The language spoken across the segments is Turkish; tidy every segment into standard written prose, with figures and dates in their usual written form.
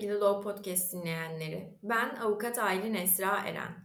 sevgili Law Podcast dinleyenleri. Ben avukat Aylin Esra Eren.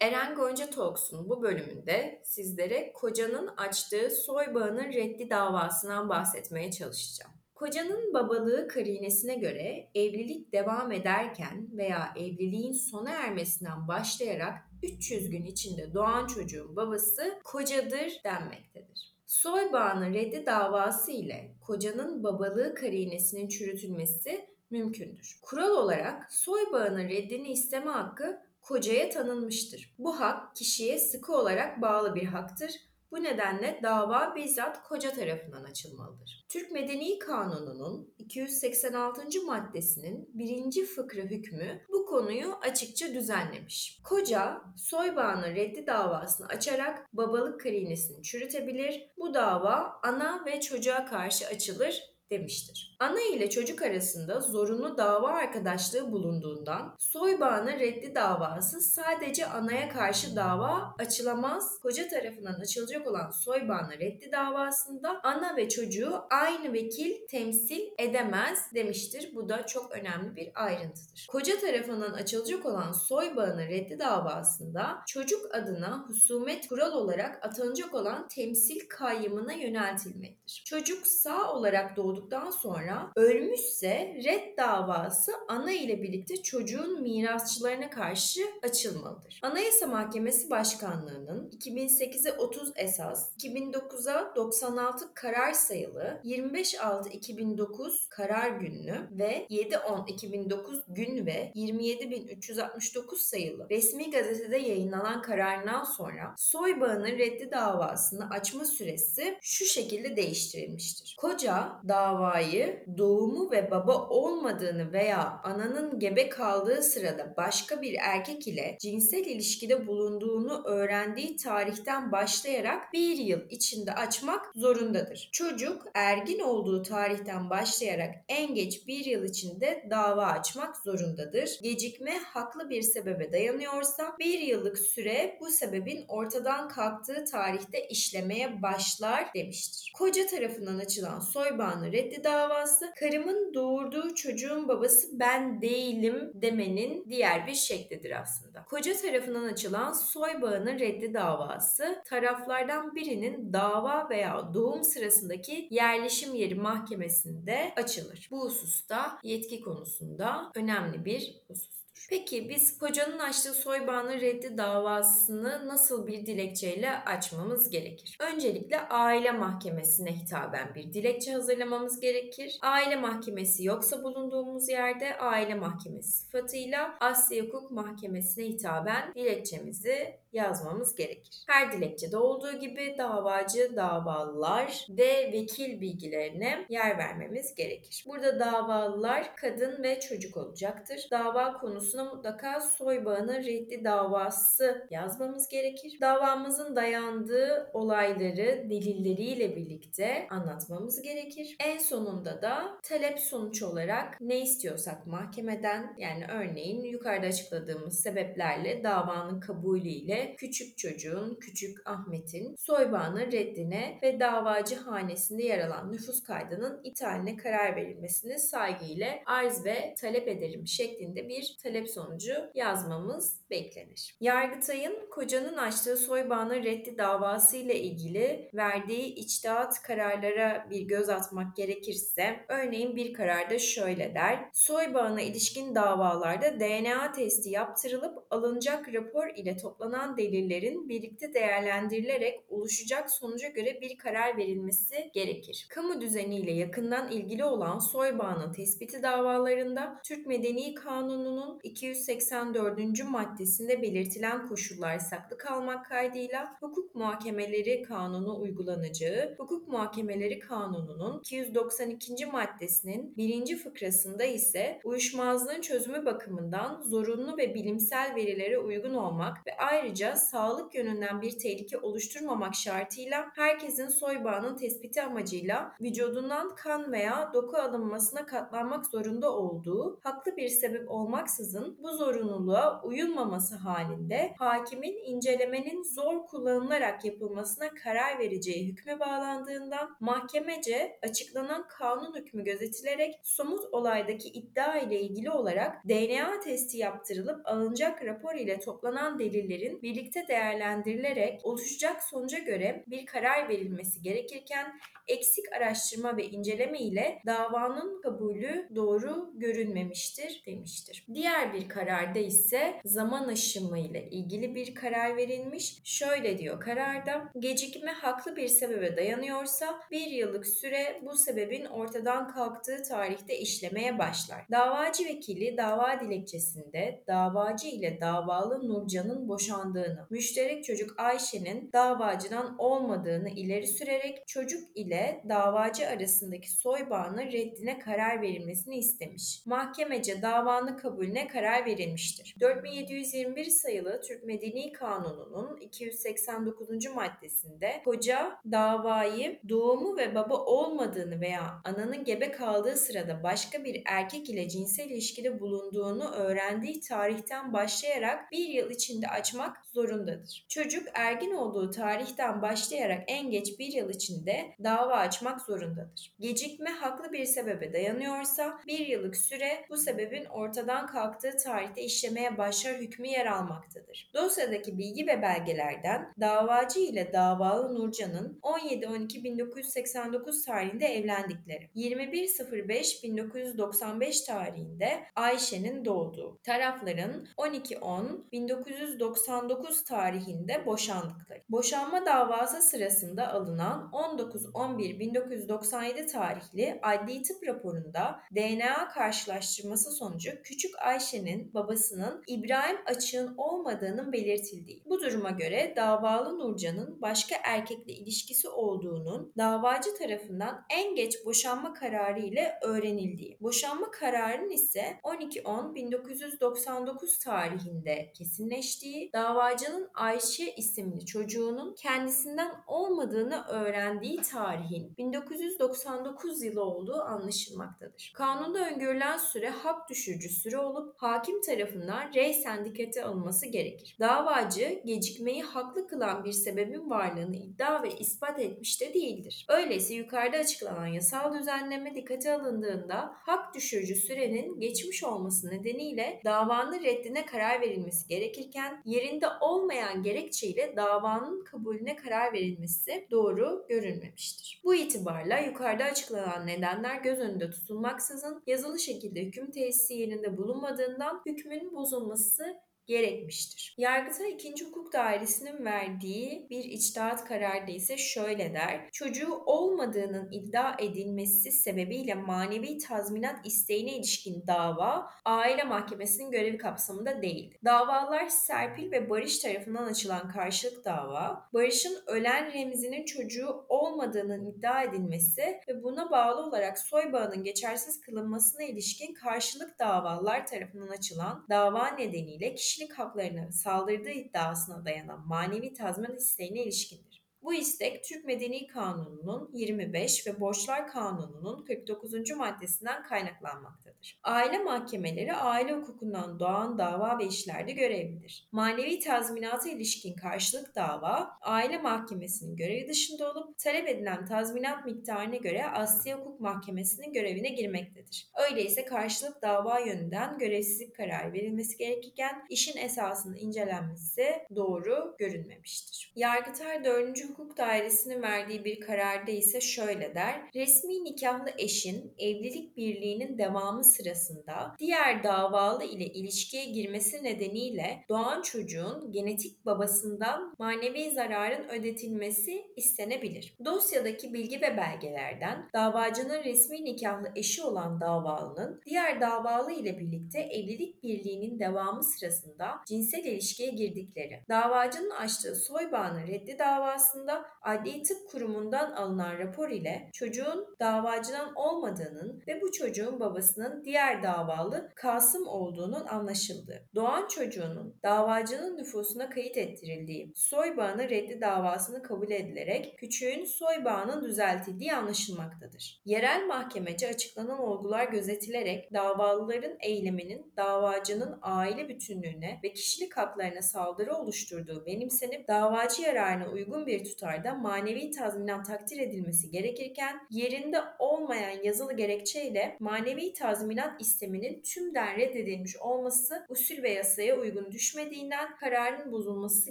Eren Gonca Talks'un bu bölümünde sizlere kocanın açtığı soybağının reddi davasından bahsetmeye çalışacağım. Kocanın babalığı karinesine göre evlilik devam ederken veya evliliğin sona ermesinden başlayarak 300 gün içinde doğan çocuğun babası kocadır denmektedir. Soybağının reddi davası ile kocanın babalığı karinesinin çürütülmesi mümkündür. Kural olarak soybağının reddini isteme hakkı kocaya tanınmıştır. Bu hak kişiye sıkı olarak bağlı bir haktır. Bu nedenle dava bizzat koca tarafından açılmalıdır. Türk Medeni Kanunu'nun 286. maddesinin 1. fıkra hükmü bu konuyu açıkça düzenlemiş. Koca, soybağının reddi davasını açarak babalık karinesini çürütebilir, bu dava ana ve çocuğa karşı açılır demiştir. Ana ile çocuk arasında zorunlu dava arkadaşlığı bulunduğundan soybağının reddi davası sadece anaya karşı dava açılamaz. Koca tarafından açılacak olan soybağının reddi davasında ana ve çocuğu aynı vekil temsil edemez demiştir. Bu da çok önemli bir ayrıntıdır. Koca tarafından açılacak olan soybağının reddi davasında çocuk adına husumet kural olarak atanacak olan temsil kayyımına yöneltilmektir. Çocuk sağ olarak doğduktan sonra ölmüşse red davası ana ile birlikte çocuğun mirasçılarına karşı açılmalıdır. Anayasa Mahkemesi Başkanlığı'nın 2008'e 30 esas, 2009'a 96 karar sayılı 25.6.2009 karar günlü ve 7.10.2009 gün ve 27.369 sayılı resmi gazetede yayınlanan kararından sonra soybağının reddi davasını açma süresi şu şekilde değiştirilmiştir. Koca davayı doğumu ve baba olmadığını veya ananın gebe kaldığı sırada başka bir erkek ile cinsel ilişkide bulunduğunu öğrendiği tarihten başlayarak bir yıl içinde açmak zorundadır. Çocuk ergin olduğu tarihten başlayarak en geç bir yıl içinde dava açmak zorundadır. Gecikme haklı bir sebebe dayanıyorsa bir yıllık süre bu sebebin ortadan kalktığı tarihte işlemeye başlar demiştir. Koca tarafından açılan soybağının reddi davası, karımın doğurduğu çocuğun babası ben değilim demenin diğer bir şeklidir aslında. Koca tarafından açılan soybağının reddi davası, taraflardan birinin dava veya doğum sırasındaki yerleşim yeri mahkemesinde açılır. Bu hususta yetki konusunda önemli bir husus. Peki biz kocanın açtığı soybağının reddi davasını nasıl bir dilekçeyle açmamız gerekir? Öncelikle aile mahkemesine hitaben bir dilekçe hazırlamamız gerekir. Aile mahkemesi yoksa bulunduğumuz yerde aile mahkemesi sıfatıyla Asliye Hukuk Mahkemesi'ne hitaben dilekçemizi yazmamız gerekir. Her dilekçede olduğu gibi davacı, davalılar ve vekil bilgilerine yer vermemiz gerekir. Burada davalılar kadın ve çocuk olacaktır. Dava konusuna mutlaka soybağının reddi davası yazmamız gerekir. Davamızın dayandığı olayları delilleriyle birlikte anlatmamız gerekir. En sonunda da talep sonuç olarak ne istiyorsak mahkemeden, yani örneğin yukarıda açıkladığımız sebeplerle davanın kabulüyle küçük çocuğun, küçük Ahmet'in soybağının reddine ve davacı hanesinde yer alan nüfus kaydının iptaline karar verilmesini saygıyla arz ve talep ederim şeklinde bir talep sonucu yazmamız beklenir. Yargıtay'ın kocanın açtığı soybağının reddi davası ile ilgili verdiği içtihat kararlara bir göz atmak gerekirse, örneğin bir kararda şöyle der: soybağına ilişkin davalarda DNA testi yaptırılıp alınacak rapor ile toplanan delillerin birlikte değerlendirilerek oluşacak sonuca göre bir karar verilmesi gerekir. Kamu düzeniyle yakından ilgili olan soybağının tespiti davalarında Türk Medeni Kanunu'nun 284. maddesinde belirtilen koşullar saklı kalmak kaydıyla Hukuk Muhakemeleri Kanunu uygulanacağı, Hukuk Muhakemeleri Kanunu'nun 292. maddesinin 1. fıkrasında ise uyuşmazlığın çözümü bakımından zorunlu ve bilimsel verilere uygun olmak ve ayrıca sağlık yönünden bir tehlike oluşturmamak şartıyla herkesin soybağının tespiti amacıyla vücudundan kan veya doku alınmasına katlanmak zorunda olduğu, haklı bir sebep olmaksızın hakkımızın bu zorunluluğa uyulmaması halinde hakimin incelemenin zor kullanılarak yapılmasına karar vereceği hükme bağlandığından mahkemece açıklanan kanun hükmü gözetilerek somut olaydaki iddia ile ilgili olarak DNA testi yaptırılıp alınacak rapor ile toplanan delillerin birlikte değerlendirilerek oluşacak sonuca göre bir karar verilmesi gerekirken eksik araştırma ve inceleme ile davanın kabulü doğru görünmemiştir demiştir. Diğer bir kararda ise zaman aşımı ile ilgili bir karar verilmiş. Şöyle diyor kararda: gecikme haklı bir sebebe dayanıyorsa 1 yıllık süre bu sebebin ortadan kalktığı tarihte işlemeye başlar. Davacı vekili dava dilekçesinde davacı ile davalı Nurcan'ın boşandığını, müşterek çocuk Ayşe'nin davacıdan olmadığını ileri sürerek çocuk ile davacı arasındaki soy bağını reddine karar verilmesini istemiş. Mahkemece davanın kabulüne karar verilmiştir. 4721 sayılı Türk Medeni Kanunu'nun 289. maddesinde koca davayı doğumu ve baba olmadığını veya ananın gebe kaldığı sırada başka bir erkek ile cinsel ilişkide bulunduğunu öğrendiği tarihten başlayarak 1 yıl içinde açmak zorundadır. Çocuk ergin olduğu tarihten başlayarak en geç 1 yıl içinde dava açmak zorundadır. Gecikme haklı bir sebebe dayanıyorsa 1 yıllık süre bu sebebin ortadan kalktığı tarihte işlemeye başlar hükmü yer almaktadır. Dosyadaki bilgi ve belgelerden davacı ile davalı Nurcan'ın 17-12-1989 tarihinde evlendikleri, 21-05-1995 tarihinde Ayşe'nin doğduğu, tarafların 12-10-1999 tarihinde boşandıkları, boşanma davası sırasında alınan 19-11-1997 tarihli adli tıp raporunda DNA karşılaştırması sonucu küçük Ayşe'nin babasının İbrahim Açık'ın olmadığının belirtildiği. Bu duruma göre davalı Nurcan'ın başka erkekle ilişkisi olduğunun davacı tarafından en geç boşanma kararı ile öğrenildiği. Boşanma kararının ise 12-10-1999 tarihinde kesinleştiği, davacının Ayşe isimli çocuğunun kendisinden olmadığını öğrendiği tarihin 1999 yılı olduğu anlaşılmaktadır. Kanunda öngörülen süre hak düşürücü süre olup hakim tarafından reysen dikkate alınması gerekir. Davacı gecikmeyi haklı kılan bir sebebin varlığını iddia ve ispat etmiş de değildir. Öyleyse yukarıda açıklanan yasal düzenleme dikkate alındığında hak düşürücü sürenin geçmiş olması nedeniyle davanın reddine karar verilmesi gerekirken yerinde olmayan gerekçeyle davanın kabulüne karar verilmesi doğru görünmemiştir. Bu itibarla yukarıda açıklanan nedenler göz önünde tutulmaksızın yazılı şekilde hüküm tesisi yerinde bulunmadığından hükmün bozulması gerekmiştir. Yargıtay 2. Hukuk Dairesi'nin verdiği bir içtihat kararda ise şöyle der: çocuğu olmadığının iddia edilmesi sebebiyle manevi tazminat isteğine ilişkin dava aile mahkemesinin görevi kapsamında değildir. Davalar Serpil ve Barış tarafından açılan karşılık dava, Barış'ın ölen Remzi'nin çocuğu olmadığının iddia edilmesi ve buna bağlı olarak soy bağının geçersiz kılınmasına ilişkin karşılık davalar tarafından açılan dava nedeniyle kişilik haklarına saldırdığı iddiasına dayanan manevi tazminat isteğine ilişkindir. Bu istek Türk Medeni Kanunu'nun 25 ve Borçlar Kanunu'nun 49. maddesinden kaynaklanmaktadır. Aile mahkemeleri aile hukukundan doğan dava ve işlerde görevlidir. Manevi tazminata ilişkin karşılık dava aile mahkemesinin görevi dışında olup talep edilen tazminat miktarına göre Asliye Hukuk Mahkemesi'nin görevine girmektedir. Öyleyse karşılık dava yönünden görevsizlik kararı verilmesi gerekirken işin esasının incelenmesi doğru görünmemiştir. Yargıtay 4. Hukuk Dairesi'nin verdiği bir kararda ise şöyle der: resmi nikahlı eşin evlilik birliğinin devamı sırasında diğer davalı ile ilişkiye girmesi nedeniyle doğan çocuğun genetik babasından manevi zararın ödetilmesi istenebilir. Dosyadaki bilgi ve belgelerden davacının resmi nikahlı eşi olan davalının diğer davalı ile birlikte evlilik birliğinin devamı sırasında cinsel ilişkiye girdikleri, davacının açtığı soy bağının reddi davasında davasında adli tıp kurumundan alınan rapor ile çocuğun davacıdan olmadığının ve bu çocuğun babasının diğer davalı Kasım olduğunun anlaşıldı. Doğan çocuğunun davacının nüfusuna kayıt ettirildiği soy bağını reddi davasını kabul edilerek küçüğün soy bağının düzeltildiği anlaşılmaktadır. Yerel mahkemece açıklanan olgular gözetilerek davalıların eyleminin davacının aile bütünlüğüne ve kişilik haklarına saldırı oluşturduğu benimsenip davacı yararına uygun bir tutarda manevi tazminat takdir edilmesi gerekirken yerinde olmayan yazılı gerekçeyle manevi tazminat isteminin tümden reddedilmiş olması usul ve yasaya uygun düşmediğinden kararın bozulması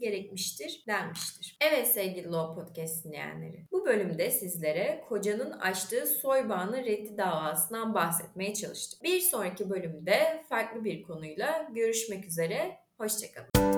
gerekmiştir denmiştir. Evet sevgili Law Podcast dinleyenleri, bu bölümde sizlere kocanın açtığı soy bağının reddi davasından bahsetmeye çalıştık. Bir sonraki bölümde farklı bir konuyla görüşmek üzere. Hoşçakalın.